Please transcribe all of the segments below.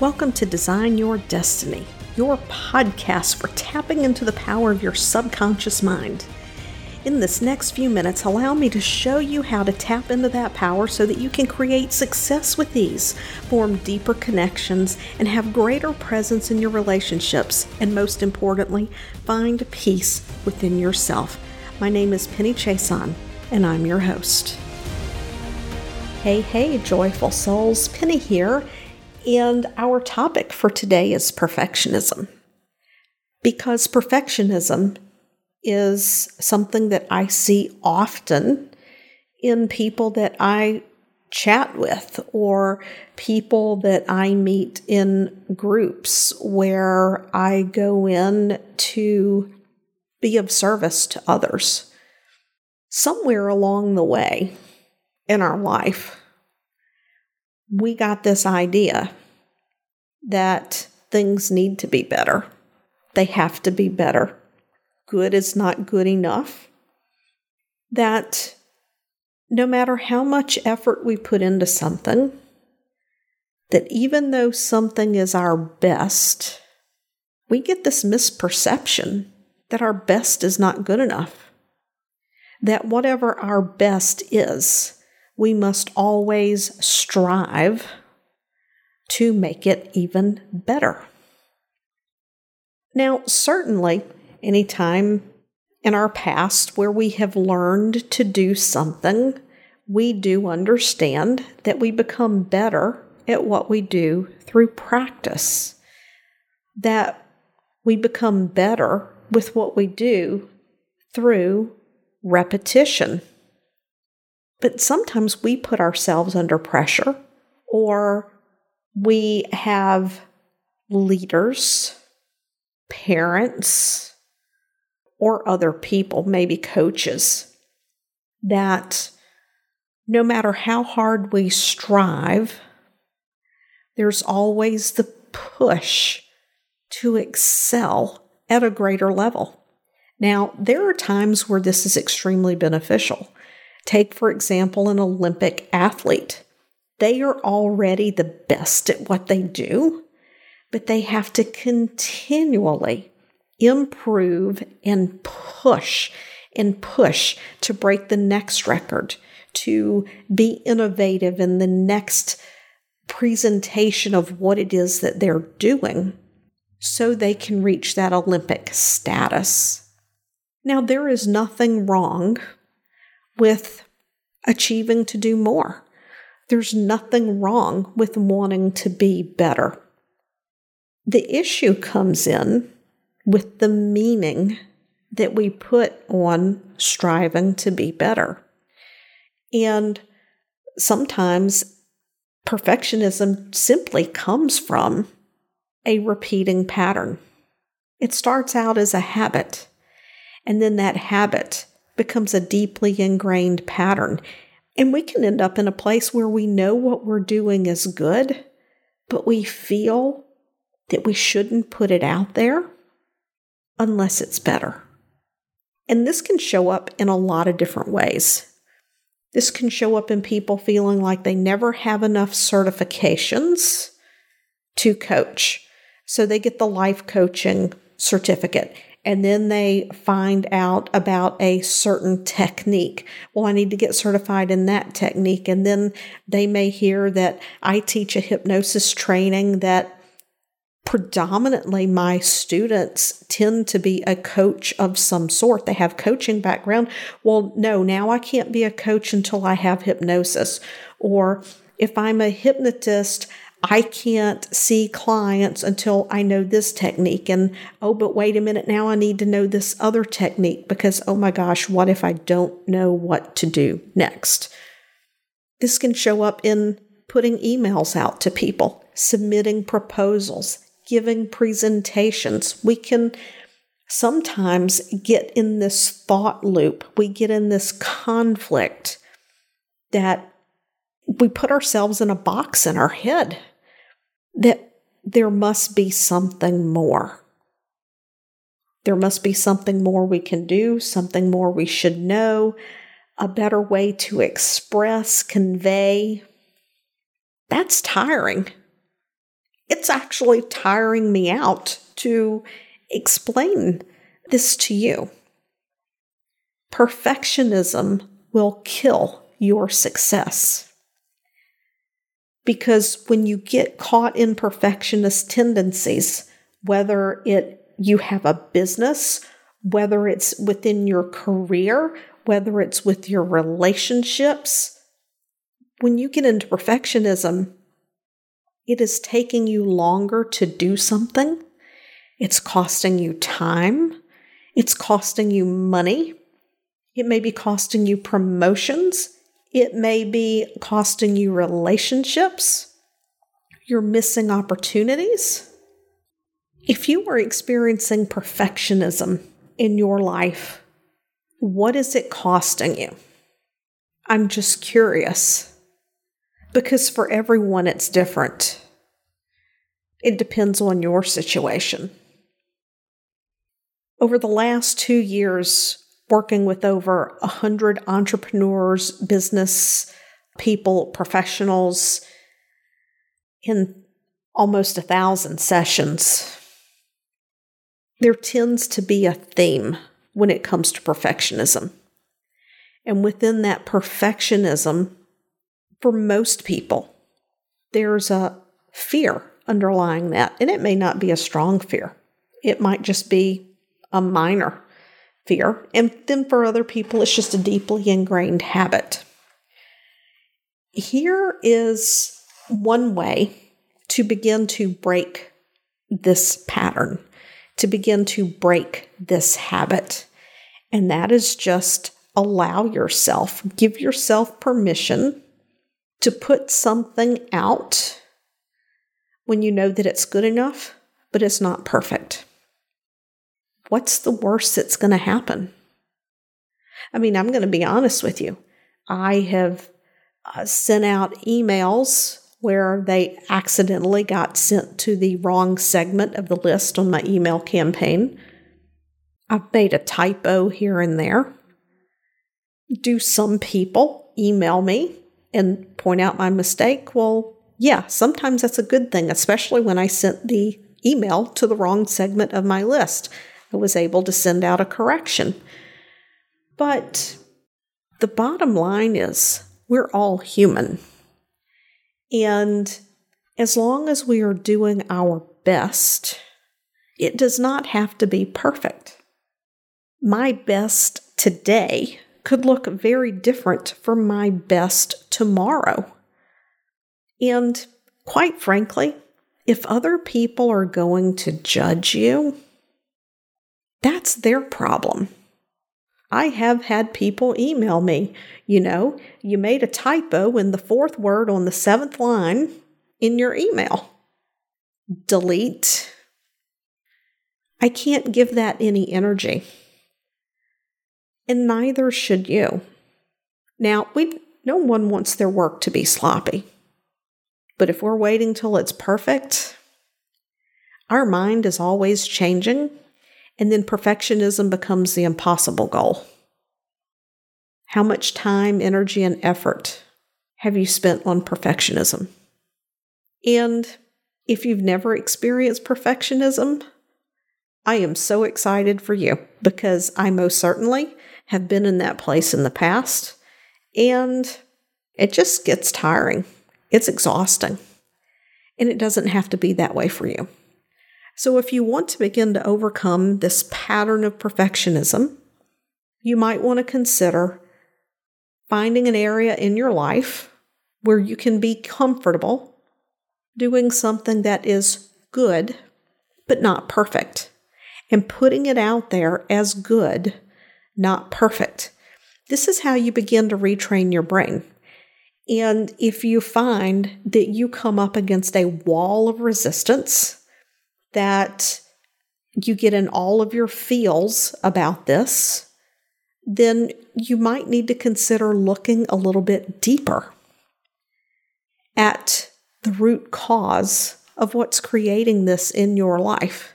Welcome to Design Your Destiny, your podcast for tapping into the power of your subconscious mind. In this next few minutes, allow me to show you how to tap into that power so that you can create success with ease, form deeper connections, and have greater presence in your relationships, and most importantly, find peace within yourself. My name is Penny Chiasson, and I'm your host. Hey, joyful souls, Penny here. And our topic for today is perfectionism, because perfectionism is something that I see often in people that I chat with or people that I meet in groups where I go in to be of service to others. Somewhere along the way in our life, we got this idea that things need to be better. They have to be better. Good is not good enough. That no matter how much effort we put into something, that even though something is our best, we get this misperception that our best is not good enough. That whatever our best is, we must always strive to make it even better. Now, certainly, any time in our past where we have learned to do something, we do understand that we become better at what we do through practice, that we become better with what we do through repetition. But sometimes we put ourselves under pressure, or we have leaders, parents, or other people, maybe coaches, that no matter how hard we strive, there's always the push to excel at a greater level. Now, there are times where this is extremely beneficial. Take, for example, an Olympic athlete. They are already the best at what they do, but they have to continually improve and push to break the next record, to be innovative in the next presentation of what it is that they're doing so they can reach that Olympic status. Now, there is nothing wrong with achieving to do more. There's nothing wrong with wanting to be better. The issue comes in with the meaning that we put on striving to be better. And sometimes perfectionism simply comes from a repeating pattern. It starts out as a habit, and then that habit becomes a deeply ingrained pattern. And we can end up in a place where we know what we're doing is good, but we feel that we shouldn't put it out there unless it's better. And this can show up in a lot of different ways. This can show up in people feeling like they never have enough certifications to coach. So they get the life coaching certificate. And then they find out about a certain technique. Well, I need to get certified in that technique. And then they may hear that I teach a hypnosis training that predominantly my students tend to be a coach of some sort. They have coaching background. Well, no, now I can't be a coach until I have hypnosis. Or if I'm a hypnotist, I can't see clients until I know this technique. And, oh, but wait a minute, now I need to know this other technique because, oh my gosh, what if I don't know what to do next? This can show up in putting emails out to people, submitting proposals, giving presentations. We can sometimes get in this thought loop. We get in this conflict that we put ourselves in a box in our head that there must be something more. There must be something more we can do, something more we should know, a better way to express, convey. That's tiring. it's actually tiring me out to explain this to you. Perfectionism will kill your success. Because when you get caught in perfectionist tendencies, whether you have a business, whether it's within your career, whether it's with your relationships, when you get into perfectionism, it is taking you longer to do something. It's costing you time. It's costing you money. It may be costing you promotions. It may be costing you relationships. You're missing opportunities. If you are experiencing perfectionism in your life, what is it costing you? I'm just curious, because for everyone it's different. It depends on your situation. Over the last 2 years, working with over 100 entrepreneurs, business people, professionals, in almost 1,000 sessions, there tends to be a theme when it comes to perfectionism. And within that perfectionism, for most people, there's a fear underlying that. And it may not be a strong fear. It might just be a minor fear. And then for other people, it's just a deeply ingrained habit. Here is one way to begin to break this pattern, to begin to break this habit. And that is just allow yourself, give yourself permission to put something out when you know that it's good enough, but it's not perfect. What's the worst that's going to happen? I mean, I'm going to be honest with you. I have sent out emails where they accidentally got sent to the wrong segment of the list on my email campaign. I've made a typo here and there. Do some people email me and point out my mistake? Well, yeah, sometimes that's a good thing, especially when I sent the email to the wrong segment of my list. I was able to send out a correction. But the bottom line is we're all human. And as long as we are doing our best, it does not have to be perfect. My best today could look very different from my best tomorrow. And quite frankly, if other people are going to judge you, that's their problem. I have had people email me, you made a typo in the fourth word on the seventh line in your email. Delete. I can't give that any energy. And neither should you. Now, no one wants their work to be sloppy. But if we're waiting till it's perfect, our mind is always changing. And then perfectionism becomes the impossible goal. How much time, energy, and effort have you spent on perfectionism? And if you've never experienced perfectionism, I am so excited for you, because I most certainly have been in that place in the past, and it just gets tiring. It's exhausting. And it doesn't have to be that way for you. So if you want to begin to overcome this pattern of perfectionism, you might want to consider finding an area in your life where you can be comfortable doing something that is good, but not perfect, and putting it out there as good, not perfect. This is how you begin to retrain your brain. And if you find that you come up against a wall of resistance, that you get in all of your feels about this, then you might need to consider looking a little bit deeper at the root cause of what's creating this in your life.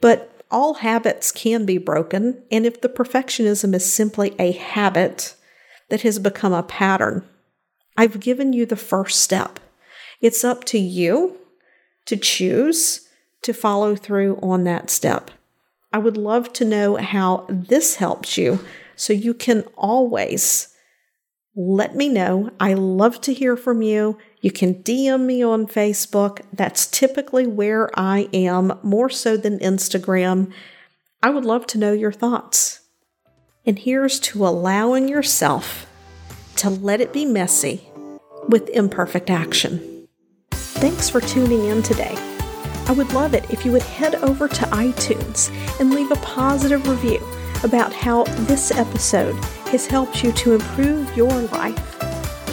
But all habits can be broken, and if the perfectionism is simply a habit that has become a pattern, I've given you the first step. It's up to you to choose to follow through on that step. I would love to know how this helps you, so you can always let me know. I love to hear from you. You can DM me on Facebook. That's typically where I am, more so than Instagram. I would love to know your thoughts. And here's to allowing yourself to let it be messy with imperfect action. Thanks for tuning in today. I would love it if you would head over to iTunes and leave a positive review about how this episode has helped you to improve your life.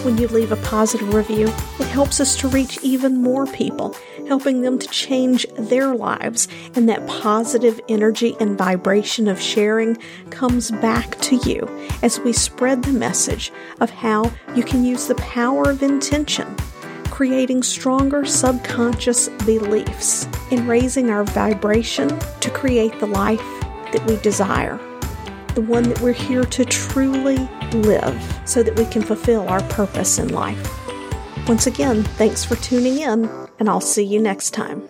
When you leave a positive review, it helps us to reach even more people, helping them to change their lives. And that positive energy and vibration of sharing comes back to you as we spread the message of how you can use the power of intention, creating stronger subconscious beliefs, and raising our vibration to create the life that we desire. The one that we're here to truly live so that we can fulfill our purpose in life. Once again, thanks for tuning in, and I'll see you next time.